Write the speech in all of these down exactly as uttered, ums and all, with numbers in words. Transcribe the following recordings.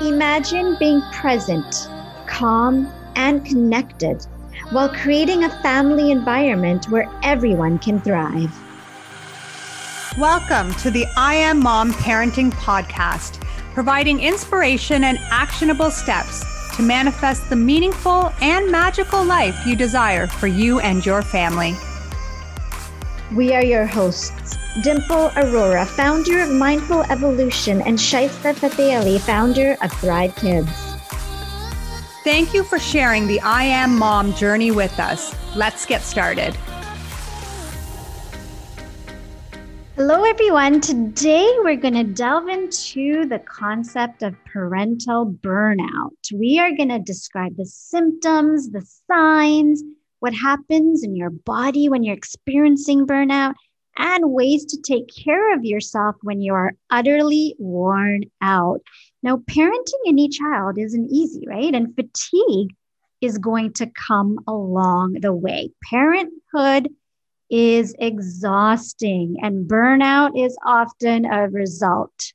Imagine being present, calm, and connected while creating a family environment where everyone can thrive. Welcome to the I Am Mom Parenting Podcast, providing inspiration and actionable steps to manifest the meaningful and magical life you desire for you and your family. We are your hosts, Dimple Arora, founder of Mindful Evolution, and Shaisa Fatehali, founder of Thrive Kids. Thank you for sharing the I Am Mom journey with us. Let's get started. Hello, everyone. Today, we're going to delve into the concept of parental burnout. We are going to describe the symptoms, the signs, what happens in your body when you're experiencing burnout, and ways to take care of yourself when you are utterly worn out. Now, parenting any child isn't easy, right? And fatigue is going to come along the way. Parenthood is exhausting, and burnout is often a result.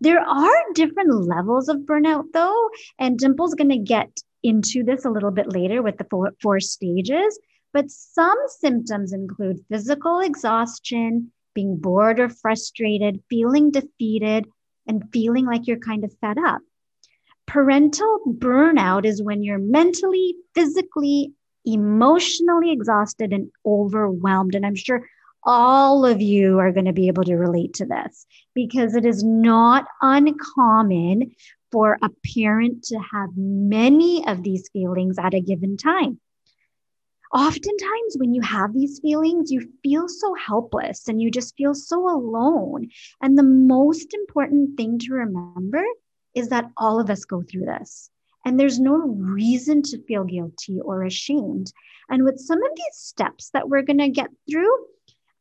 There are different levels of burnout, though, and Dimple's going to get into this a little bit later with the four, four stages, but some symptoms include physical exhaustion, being bored or frustrated, feeling defeated, and feeling like you're kind of fed up. Parental burnout is when you're mentally, physically, emotionally exhausted and overwhelmed. And I'm sure all of you are going to be able to relate to this, because it is not uncommon for a parent to have many of these feelings at a given time. Oftentimes when you have these feelings, you feel so helpless and you just feel so alone. And the most important thing to remember is that all of us go through this. And there's no reason to feel guilty or ashamed. And with some of these steps that we're going to get through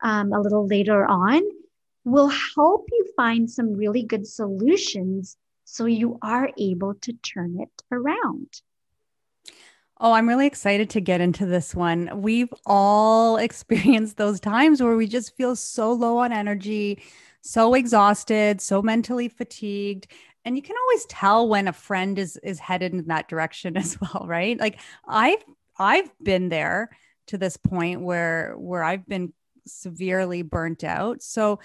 um, a little later on, will help you find some really good solutions so you are able to turn it around. Oh, I'm really excited to get into this one. We've all experienced those times where we just feel so low on energy, so exhausted, so mentally fatigued. And you can always tell when a friend is is headed in that direction as well, right? Like I've I've been there to this point where where I've been severely burnt out. So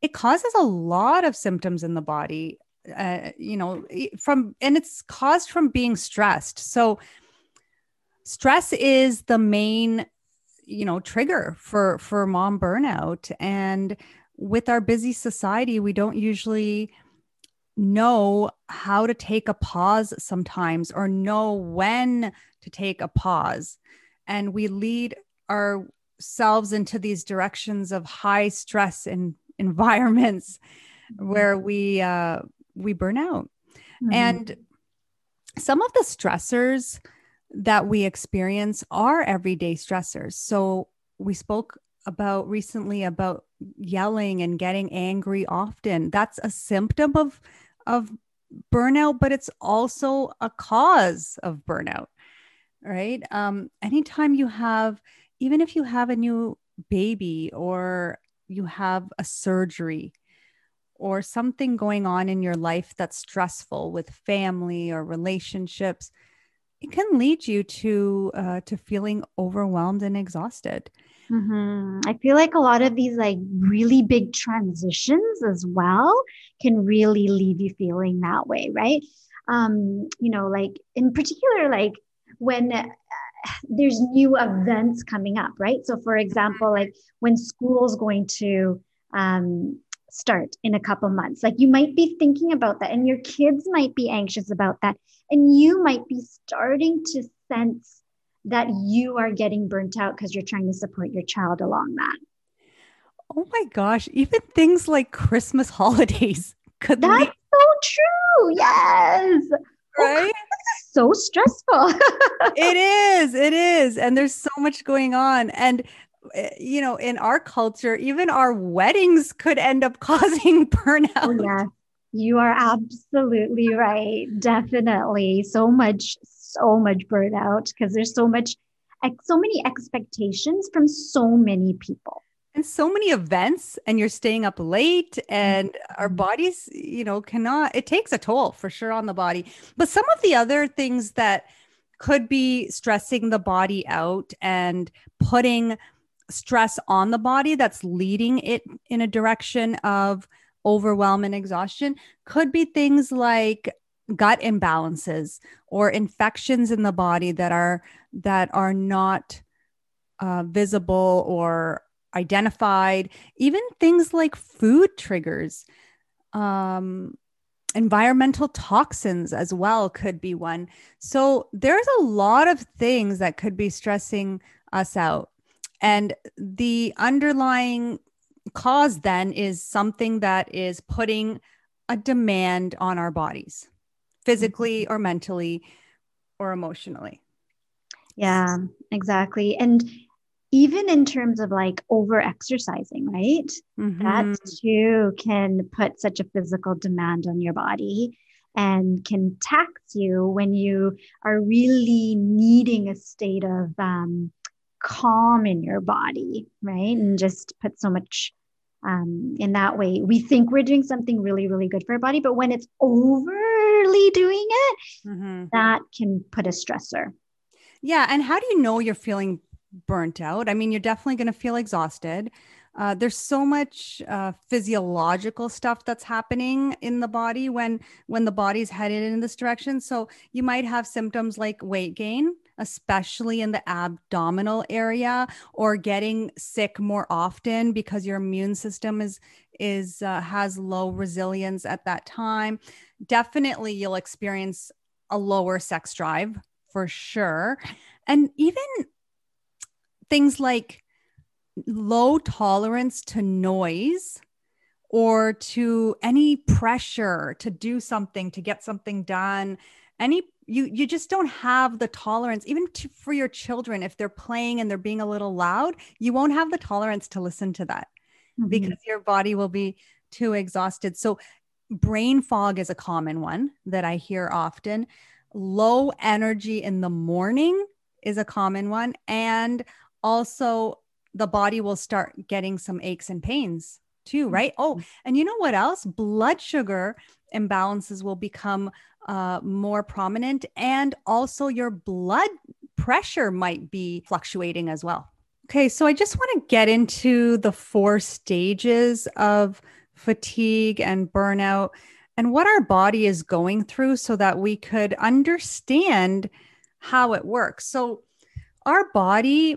it causes a lot of symptoms in the body, uh, you know, from and it's caused from being stressed. So stress is the main, you know, trigger for for mom burnout. And with our busy society, we don't usually know how to take a pause sometimes, or know when to take a pause. And we lead ourselves into these directions of high stress and environments mm-hmm. where we, uh, we burn out. Mm-hmm. And some of the stressors that we experience are everyday stressors. So we spoke about recently about yelling and getting angry often. That's a symptom of of burnout, but it's also a cause of burnout, right? Um, anytime you have, even if you have a new baby or you have a surgery or something going on in your life that's stressful with family or relationships, it can lead you to uh, to feeling overwhelmed and exhausted. Mm-hmm. I feel like a lot of these like really big transitions as well can really leave you feeling that way, right? Um, you know, like in particular, like when uh, there's new events coming up, right? So for example, like when school's going to um, start in a couple months, like you might be thinking about that, and your kids might be anxious about that. And you might be starting to sense that you are getting burnt out because you're trying to support your child along that. Oh my gosh. Even things like Christmas holidays. Could That's lead- so true. Yes. Right? Oh, God, this is so stressful. It is. It is. And there's so much going on. And, you know, in our culture, even our weddings could end up causing burnout. Oh, yeah. You are absolutely right. Definitely. So much, so much burnout because there's so much, so many expectations from so many people. And so many events, and you're staying up late, and our bodies, you know, cannot, it takes a toll for sure on the body. But some of the other things that could be stressing the body out and putting stress on the body that's leading it in a direction of overwhelm and exhaustion could be things like gut imbalances or infections in the body that are, that are not uh, visible or identified, even things like food triggers, um, environmental toxins as well could be one. So there's a lot of things that could be stressing us out. And the underlying cause then is something that is putting a demand on our bodies, physically or mentally or emotionally. Yeah, exactly. And even in terms of like over-exercising, right? Mm-hmm. That too can put such a physical demand on your body and can tax you when you are really needing a state of um, calm in your body, right? And just put so much um, in that way. We think we're doing something really, really good for our body, but when it's overly doing it, mm-hmm. that can put a stressor. Yeah. And how do you know you're feeling burnt out? I mean, you're definitely going to feel exhausted. Uh, there's so much uh, physiological stuff that's happening in the body when when the body's headed in this direction. So you might have symptoms like weight gain, especially in the abdominal area, or getting sick more often because your immune system is is uh, has low resilience at that time. Definitely, you'll experience a lower sex drive for sure, and even things like low tolerance to noise or to any pressure to do something, to get something done. Any, you, you just don't have the tolerance, even to, for your children, if they're playing and they're being a little loud, you won't have the tolerance to listen to that mm-hmm. because your body will be too exhausted. So brain fog is a common one that I hear often. Low energy in the morning is a common one. And also, the body will start getting some aches and pains too, right? Oh, and you know what else? Blood sugar imbalances will become uh, more prominent, and also your blood pressure might be fluctuating as well. Okay, so I just want to get into the four stages of fatigue and burnout and what our body is going through so that we could understand how it works. So our body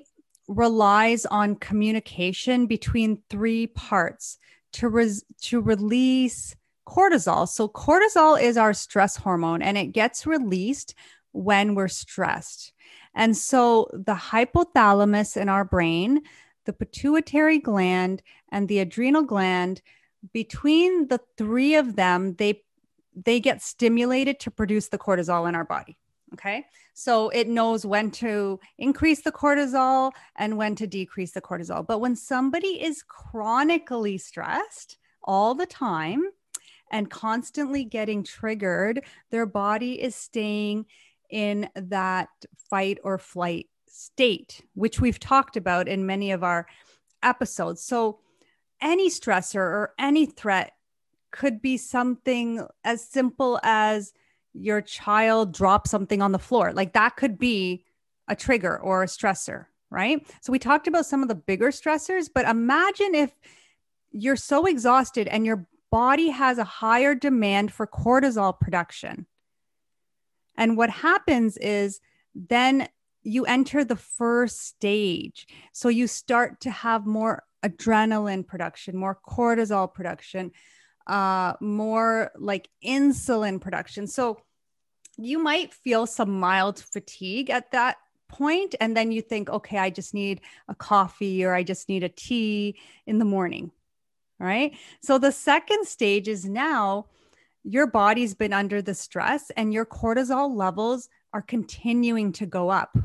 relies on communication between three parts to res- to release cortisol. So cortisol is our stress hormone, and it gets released when we're stressed. And so the hypothalamus in our brain, the pituitary gland, and the adrenal gland, between the three of them, they they get stimulated to produce the cortisol in our body. Okay. So it knows when to increase the cortisol and when to decrease the cortisol. But when somebody is chronically stressed all the time and constantly getting triggered, their body is staying in that fight or flight state, which we've talked about in many of our episodes. So any stressor or any threat could be something as simple as your child dropped something on the floor. Like that could be a trigger or a stressor, right? So we talked about some of the bigger stressors, but imagine if you're so exhausted and your body has a higher demand for cortisol production. And what happens is then you enter the first stage. So you start to have more adrenaline production, more cortisol production, uh, more like insulin production. So you might feel some mild fatigue at that point, and then you think, okay, I just need a coffee or I just need a tea in the morning, right? So the second stage is now your body's been under the stress and your cortisol levels are continuing to go up.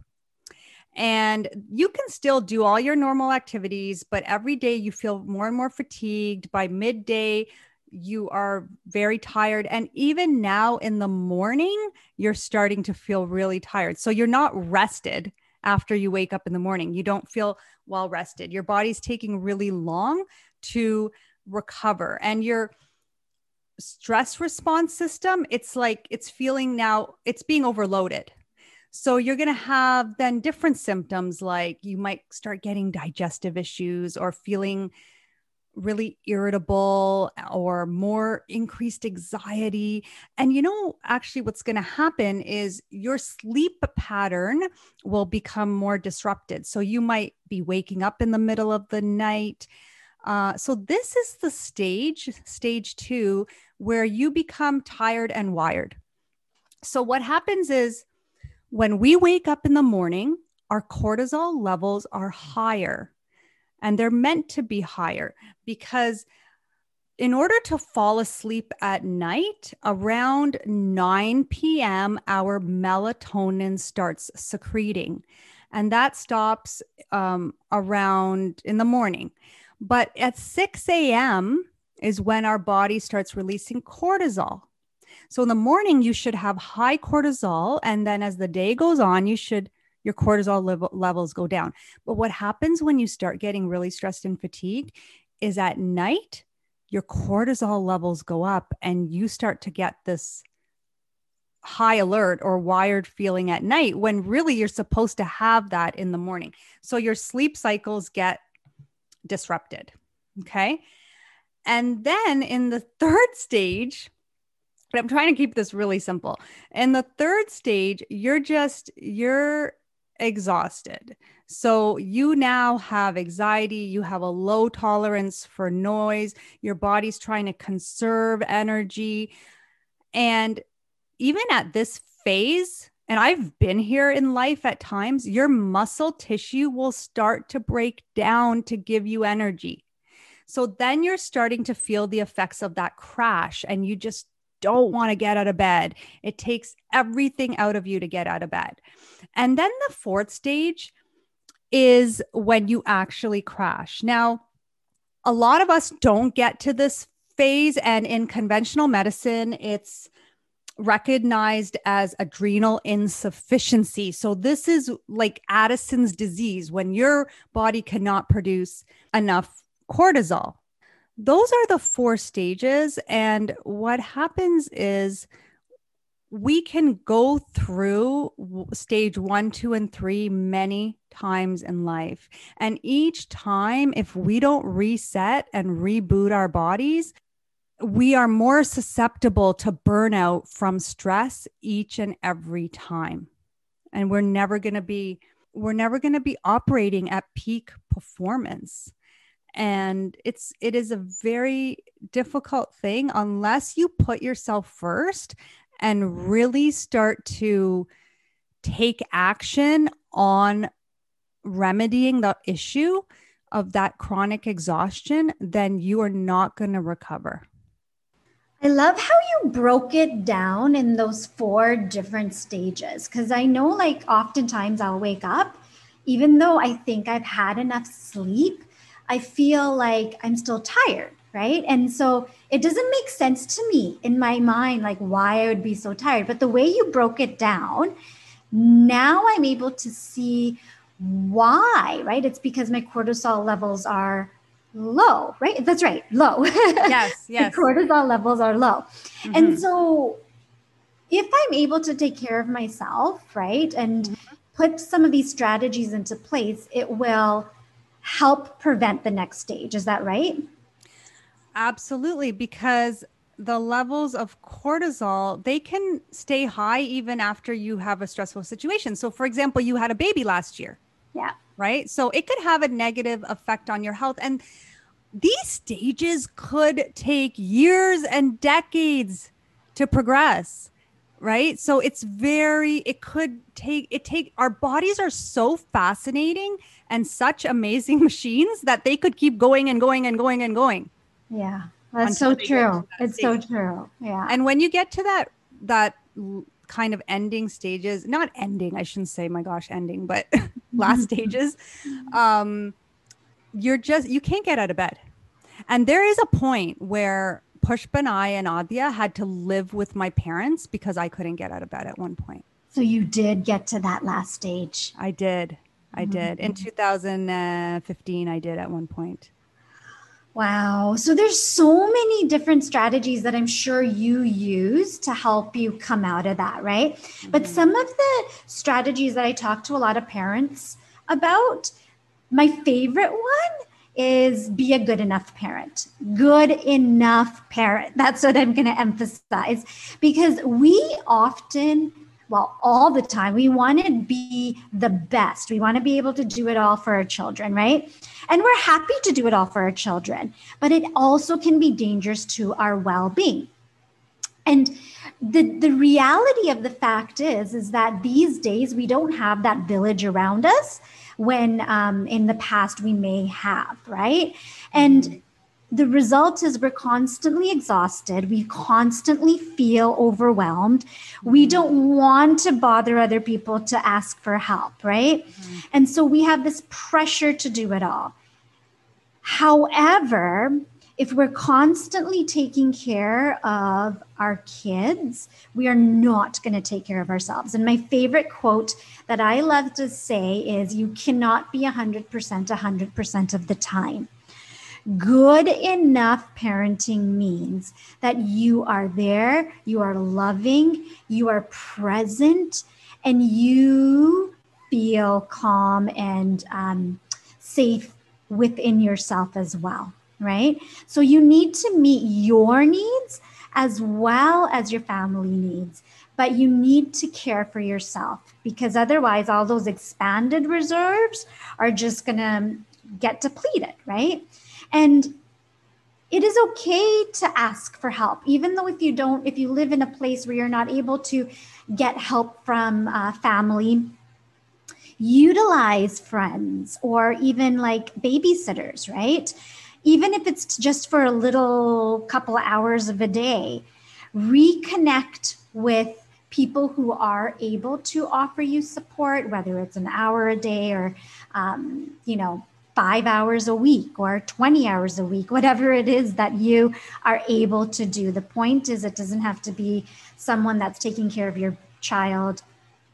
And you can still do all your normal activities, but every day you feel more and more fatigued. By midday, you are very tired. And even now in the morning, you're starting to feel really tired. So you're not rested after you wake up in the morning. You don't feel well rested. Your body's taking really long to recover. And your stress response system, it's like it's feeling now, it's being overloaded. So you're going to have then different symptoms, like you might start getting digestive issues or feeling really irritable or more increased anxiety. And you know, actually what's going to happen is your sleep pattern will become more disrupted. So you might be waking up in the middle of the night. Uh, so this is the stage, stage two, where you become tired and wired. So what happens is, when we wake up in the morning, our cortisol levels are higher, and they're meant to be higher because in order to fall asleep at night, around nine p.m., our melatonin starts secreting, and that stops um, around in the morning. But at six a.m. is when our body starts releasing cortisol. So in the morning, you should have high cortisol. And then as the day goes on, you should, your cortisol level, levels go down. But what happens when you start getting really stressed and fatigued is at night, your cortisol levels go up and you start to get this high alert or wired feeling at night when really you're supposed to have that in the morning. So your sleep cycles get disrupted. Okay. And then in the third stage, but I'm trying to keep this really simple. And the third stage, you're just, you're exhausted. So you now have anxiety. You have a low tolerance for noise. Your body's trying to conserve energy. And even at this phase, and I've been here in life at times, your muscle tissue will start to break down to give you energy. So then you're starting to feel the effects of that crash, and you just don't want to get out of bed. It takes everything out of you to get out of bed. And then the fourth stage is when you actually crash. Now, a lot of us don't get to this phase, and in conventional medicine, it's recognized as adrenal insufficiency. So this is like Addison's disease, when your body cannot produce enough cortisol. Those are the four stages. And what happens is we can go through stage one, two, and three many times in life. And each time, if we don't reset and reboot our bodies, we are more susceptible to burnout from stress each and every time. And we're never going to be, we're never going to be operating at peak performance. And it's, it is a very difficult thing unless you put yourself first and really start to take action on remedying the issue of that chronic exhaustion, then you are not going to recover. I love how you broke it down in those four different stages. Cause I know, like, oftentimes I'll wake up, even though I think I've had enough sleep, I feel like I'm still tired, right? And so it doesn't make sense to me in my mind, like why I would be so tired. But the way you broke it down, now I'm able to see why, right? It's because my cortisol levels are low, right? That's right, low. Yes, yes. The cortisol levels are low. Mm-hmm. And so if I'm able to take care of myself, right, and mm-hmm. put some of these strategies into place, it will help prevent the next stage. Is that right? Absolutely. Because the levels of cortisol, they can stay high even after you have a stressful situation. So for example, you had a baby last year. Yeah. Right. So it could have a negative effect on your health. And these stages could take years and decades to progress. Right. So it's very, it could take, it take, our bodies are so fascinating and such amazing machines that they could keep going and going and going and going. Yeah. That's so true. It's so true. Yeah. And when you get to that, that kind of ending stages, not ending, I shouldn't say, my gosh, ending, but last stages, um, you're just, you can't get out of bed. And there is a point where Pushpa and I and Adya had to live with my parents because I couldn't get out of bed at one point. So you did get to that last stage. I did. I did. In two thousand fifteen, I did at one point. Wow. So there's so many different strategies that I'm sure you use to help you come out of that, right? Mm-hmm. But some of the strategies that I talk to a lot of parents about, my favorite one is be a good enough parent. Good enough parent. That's what I'm going to emphasize, because we often... well, all the time, we want to be the best. We want to be able to do it all for our children, right? And we're happy to do it all for our children, but it also can be dangerous to our well-being. And the, the reality of the fact is, is that these days we don't have that village around us when um, in the past we may have, right? And the result is we're constantly exhausted. We constantly feel overwhelmed. We don't want to bother other people to ask for help, right? Mm-hmm. And so we have this pressure to do it all. However, if we're constantly taking care of our kids, we are not going to take care of ourselves. And my favorite quote that I love to say is, you cannot be one hundred percent one hundred percent of the time. Good enough parenting means that you are there, you are loving, you are present, and you feel calm and um, safe within yourself as well, right? So you need to meet your needs as well as your family needs, but you need to care for yourself, because otherwise all those expanded reserves are just going to get depleted, right? And it is okay to ask for help, even though if you don't, if you live in a place where you're not able to get help from uh, family, utilize friends or even like babysitters, right? Even if it's just for a little couple hours of a day, reconnect with people who are able to offer you support, whether it's an hour a day or, um, you know, five hours a week or twenty hours a week, whatever it is that you are able to do. The point is, it doesn't have to be someone that's taking care of your child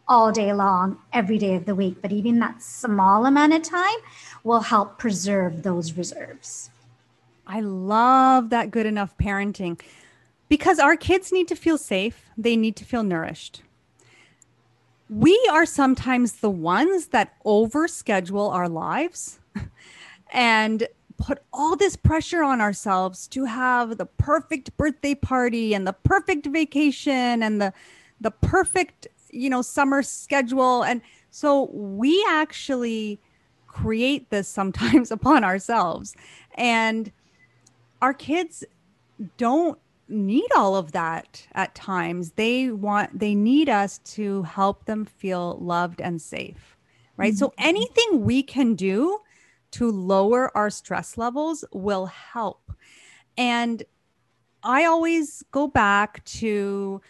all day long, every day of the week, but even that small amount of time will help preserve those reserves. I love that good enough parenting, because our kids need to feel safe. They need to feel nourished. We are sometimes the ones that overschedule our lives and put all this pressure on ourselves to have the perfect birthday party and the perfect vacation and the the perfect, you know, summer schedule. And so we actually create this sometimes upon ourselves, and our kids don't need all of that at times. They want, they need us to help them feel loved and safe, right? Mm-hmm. So anything we can do to lower our stress levels will help. And I always go back to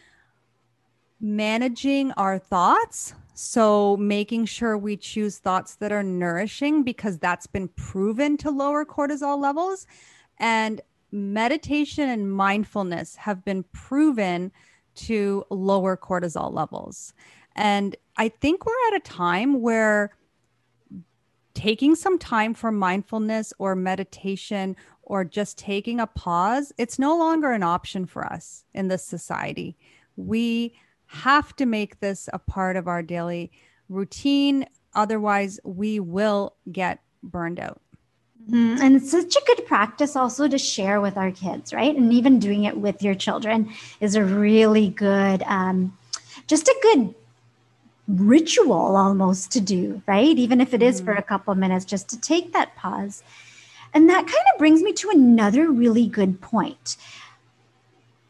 managing our thoughts. So making sure we choose thoughts that are nourishing, because that's been proven to lower cortisol levels. And meditation and mindfulness have been proven to lower cortisol levels. And I think we're at a time where taking some time for mindfulness or meditation or just taking a pause, it's no longer an option for us in this society. We have to make this a part of our daily routine. Otherwise, we will get burned out. Mm-hmm. And it's such a good practice also to share with our kids, right? And even doing it with your children is a really good, um, just a good ritual almost to do, right? Even if it is mm-hmm. for a couple of minutes, just to take that pause. And that kind of brings me to another really good point.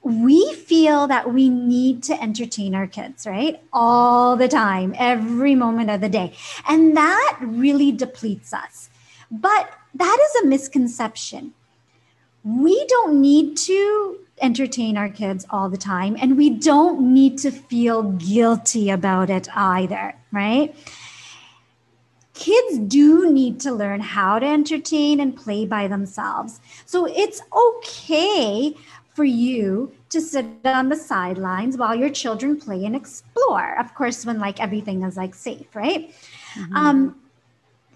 We feel that we need to entertain our kids, right? All the time, every moment of the day. And that really depletes us. But that is a misconception. We don't need to entertain our kids all the time, and we don't need to feel guilty about it either, right? Kids do need to learn how to entertain and play by themselves. So it's okay for you to sit on the sidelines while your children play and explore. Of course, when like everything is like safe, right? Mm-hmm. Um,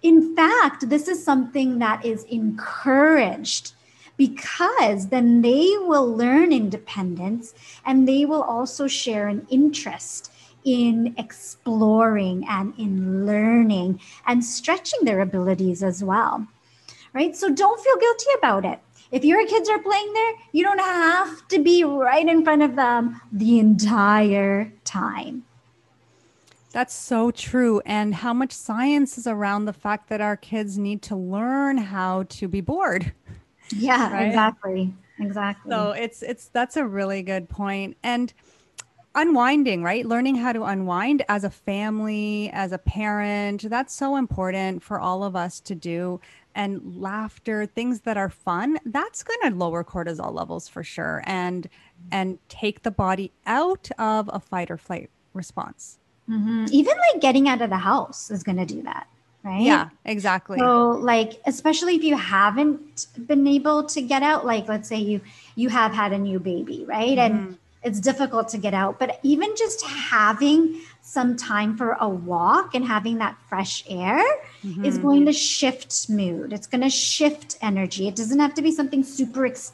in fact, this is something that is encouraged, because then they will learn independence and they will also share an interest in exploring and in learning and stretching their abilities as well, right? So don't feel guilty about it. If your kids are playing there, you don't have to be right in front of them the entire time. That's so true. And how much science is around the fact that our kids need to learn how to be bored. Yeah, right? exactly. Exactly. So it's, it's, that's a really good point. And unwinding, right? Learning how to unwind as a family, as a parent, that's so important for all of us to do. And laughter, things that are fun, that's going to lower cortisol levels for sure. And, and take the body out of a fight or flight response. Mm-hmm. Even like getting out of the house is going to do that, right? Yeah, exactly. So like, especially if you haven't been able to get out, like, let's say you, you have had a new baby, right? Mm-hmm. And it's difficult to get out, but even just having some time for a walk and having that fresh air mm-hmm. is going to shift mood. It's going to shift energy. It doesn't have to be something super ex-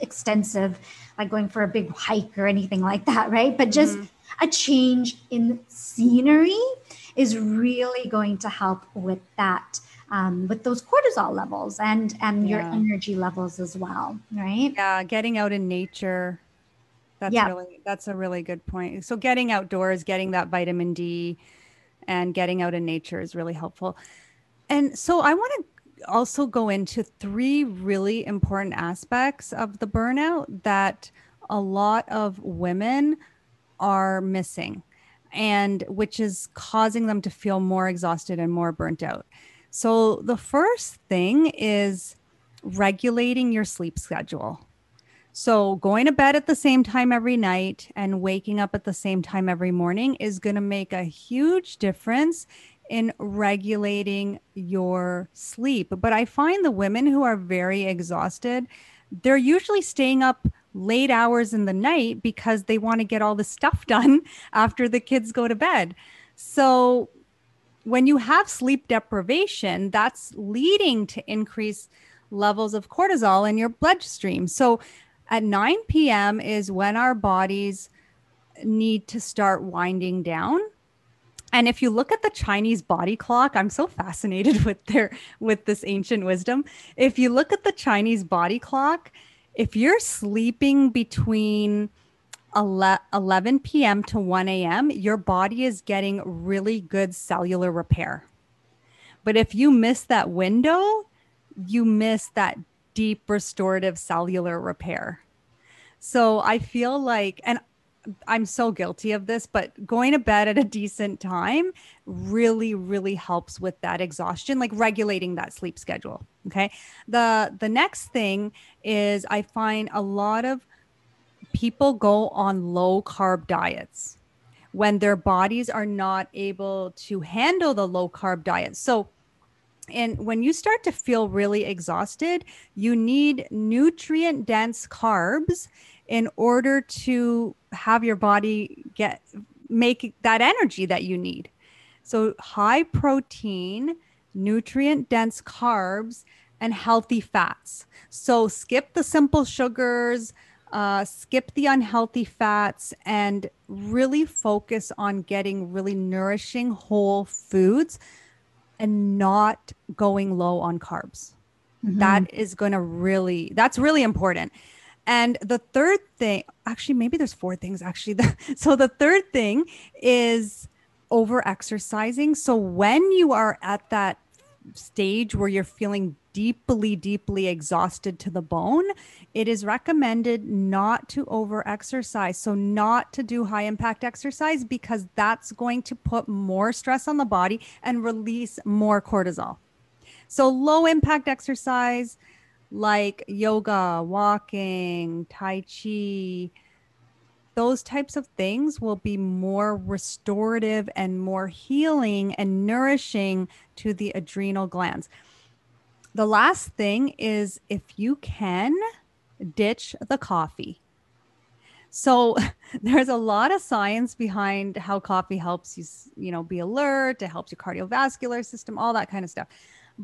extensive, like going for a big hike or anything like that, right? But just mm-hmm. a change in scenery is really going to help with that, um, with those cortisol levels and, and yeah. your energy levels as well, right? Yeah, getting out in nature. That's yeah. really, that's a really good point. So getting outdoors, getting that vitamin D and getting out in nature is really helpful. And so I want to also go into three really important aspects of the burnout that a lot of women are missing, and which is causing them to feel more exhausted and more burnt out. So the first thing is regulating your sleep schedule. So going to bed at the same time every night and waking up at the same time every morning is going to make a huge difference in regulating your sleep. But I find the women who are very exhausted, they're usually staying up late hours in the night because they want to get all the stuff done after the kids go to bed. So when you have sleep deprivation, that's leading to increased levels of cortisol in your bloodstream. So at nine p.m. is when our bodies need to start winding down. And if you look at the Chinese body clock, I'm so fascinated with their with this ancient wisdom. If you look at the Chinese body clock, if you're sleeping between eleven p.m. to one a.m., your body is getting really good cellular repair. But if you miss that window, you miss that deep restorative cellular repair. So I feel like, and I'm so guilty of this, but going to bed at a decent time really, really helps with that exhaustion, like regulating that sleep schedule. Okay. The, the next thing is I find a lot of people go on low carb diets when their bodies are not able to handle the low carb diet. So and when you start to feel really exhausted, you need nutrient-dense carbs in order to have your body get make that energy that you need. So high-protein, nutrient-dense carbs, and healthy fats. So skip the simple sugars, uh, skip the unhealthy fats, and really focus on getting really nourishing whole foods and not going low on carbs. Mm-hmm. That is going to really, that's really important. And the third thing, actually, maybe there's four things actually. So the third thing is over-exercising. So when you are at that stage where you're feeling deeply, deeply exhausted to the bone, it is recommended not to over-exercise. So not to do high-impact exercise, because that's going to put more stress on the body and release more cortisol. So low-impact exercise like yoga, walking, tai chi, those types of things will be more restorative and more healing and nourishing to the adrenal glands. The last thing is if you can ditch the coffee. So there's a lot of science behind how coffee helps you, you know, be alert. It helps your cardiovascular system, all that kind of stuff.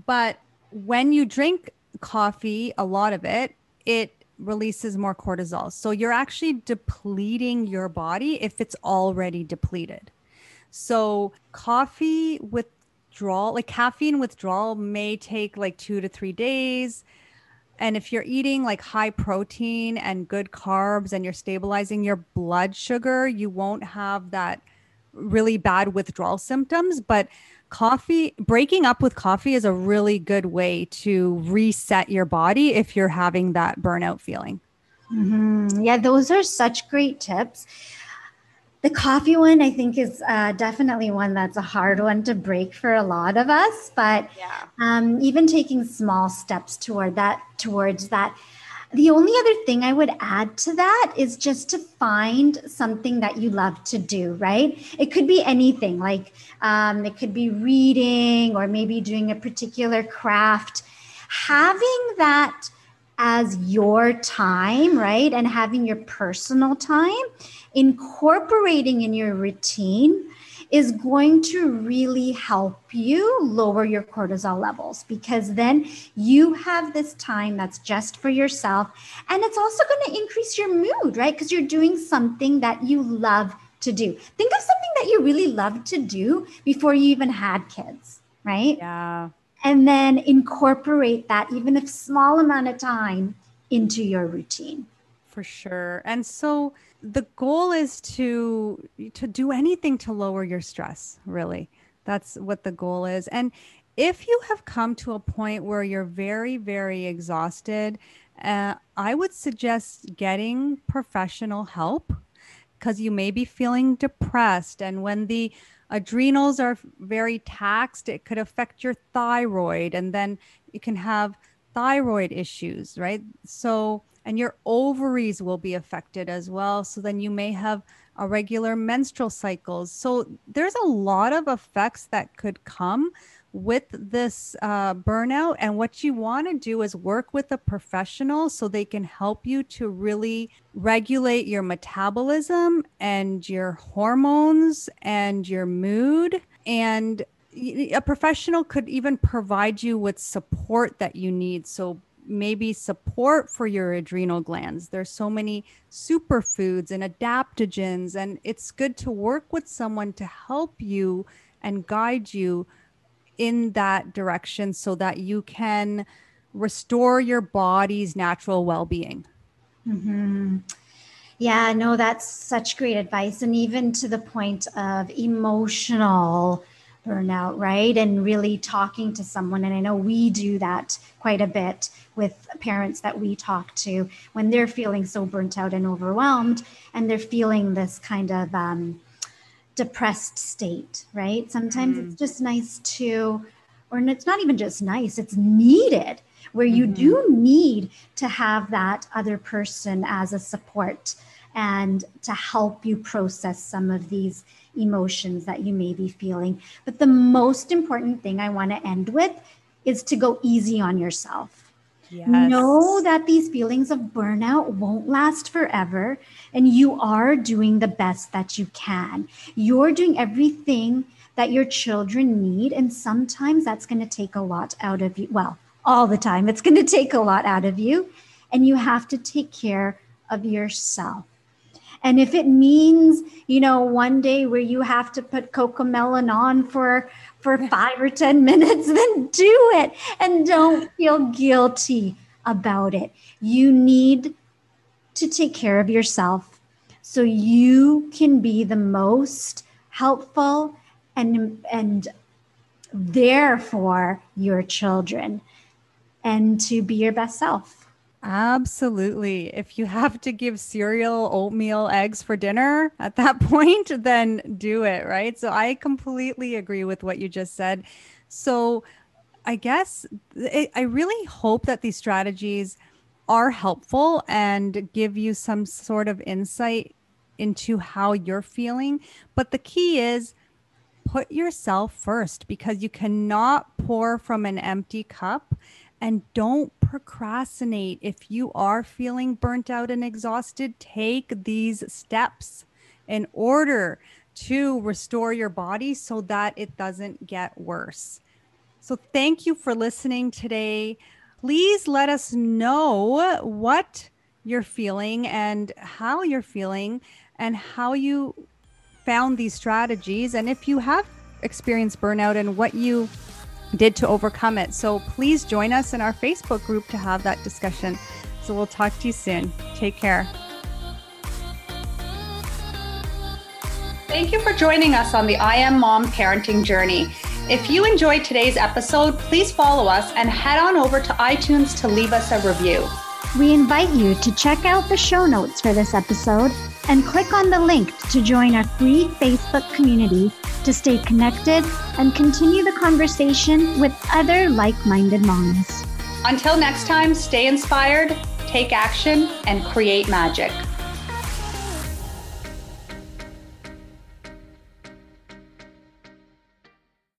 But when you drink coffee, a lot of it, it releases more cortisol. So you're actually depleting your body if it's already depleted. So coffee withdrawal, like caffeine withdrawal, may take like two to three days. And if you're eating like high protein and good carbs and you're stabilizing your blood sugar, you won't have that really bad withdrawal symptoms. But coffee, breaking up with coffee is a really good way to reset your body if you're having that burnout feeling. Mm-hmm. Yeah, those are such great tips. The coffee one, I think, is uh, definitely one that's a hard one to break for a lot of us. But yeah. um, even taking small steps toward that, towards that. The only other thing I would add to that is just to find something that you love to do, right? It could be anything, like um, it could be reading or maybe doing a particular craft. Having that as your time, right? And having your personal time, incorporating in your routine is going to really help you lower your cortisol levels, because then you have this time that's just for yourself. And it's also going to increase your mood, right? Because you're doing something that you love to do. Think of something that you really love to do before you even had kids, right? Yeah. And then incorporate that, even if small amount of time, into your routine. For sure. And so the goal is to to do anything to lower your stress, really. That's what the goal is. And if you have come to a point where you're very, very exhausted, uh, I would suggest getting professional help, because you may be feeling depressed. And when the adrenals are very taxed, it could affect your thyroid, and then you can have thyroid issues, right? So, and your ovaries will be affected as well. So then you may have irregular menstrual cycles. So there's a lot of effects that could come with this uh, burnout. And what you want to do is work with a professional so they can help you to really regulate your metabolism and your hormones and your mood. And a professional could even provide you with support that you need. So maybe support for your adrenal glands. There's so many superfoods and adaptogens, and it's good to work with someone to help you and guide you in that direction so that you can restore your body's natural well-being. Mm-hmm. Yeah, no, that's such great advice. And even to the point of emotional burnout, right? And really talking to someone. And I know we do that quite a bit with parents that we talk to when they're feeling so burnt out and overwhelmed, and they're feeling this kind of um, depressed state, right? Sometimes mm. it's just nice to, or it's not even just nice, it's needed, where you mm-hmm. do need to have that other person as a support and to help you process some of these emotions that you may be feeling. But the most important thing I want to end with is to go easy on yourself. Yes. Know that these feelings of burnout won't last forever, and you are doing the best that you can. You're doing everything that your children need, and sometimes that's going to take a lot out of you. Well, all the time, it's going to take a lot out of you, and you have to take care of yourself. And if it means, you know, one day where you have to put Cocomelon on for, for five or ten minutes, then do it. And don't feel guilty about it. You need to take care of yourself so you can be the most helpful and, and there for your children and to be your best self. Absolutely. If you have to give cereal, oatmeal, eggs for dinner at that point, then do it, right? So I completely agree with what you just said. So I guess it, I really hope that these strategies are helpful and give you some sort of insight into how you're feeling. But the key is put yourself first, because you cannot pour from an empty cup. and don't procrastinate. If you are feeling burnt out and exhausted, take these steps in order to restore your body so that it doesn't get worse. So thank you for listening today. Please let us know what you're feeling and how you're feeling and how you found these strategies, and if you have experienced burnout and what you did to overcome it. So please join us in our Facebook group to have that discussion. So we'll talk to you soon. Take care. Thank you for joining us on the I Am Mom Parenting Journey. If you enjoyed today's episode, please follow us and head on over to iTunes to leave us a review. We invite you to check out the show notes for this episode and click on the link to join our free Facebook community to stay connected and continue the conversation with other like-minded moms. Until next time, stay inspired, take action, and create magic.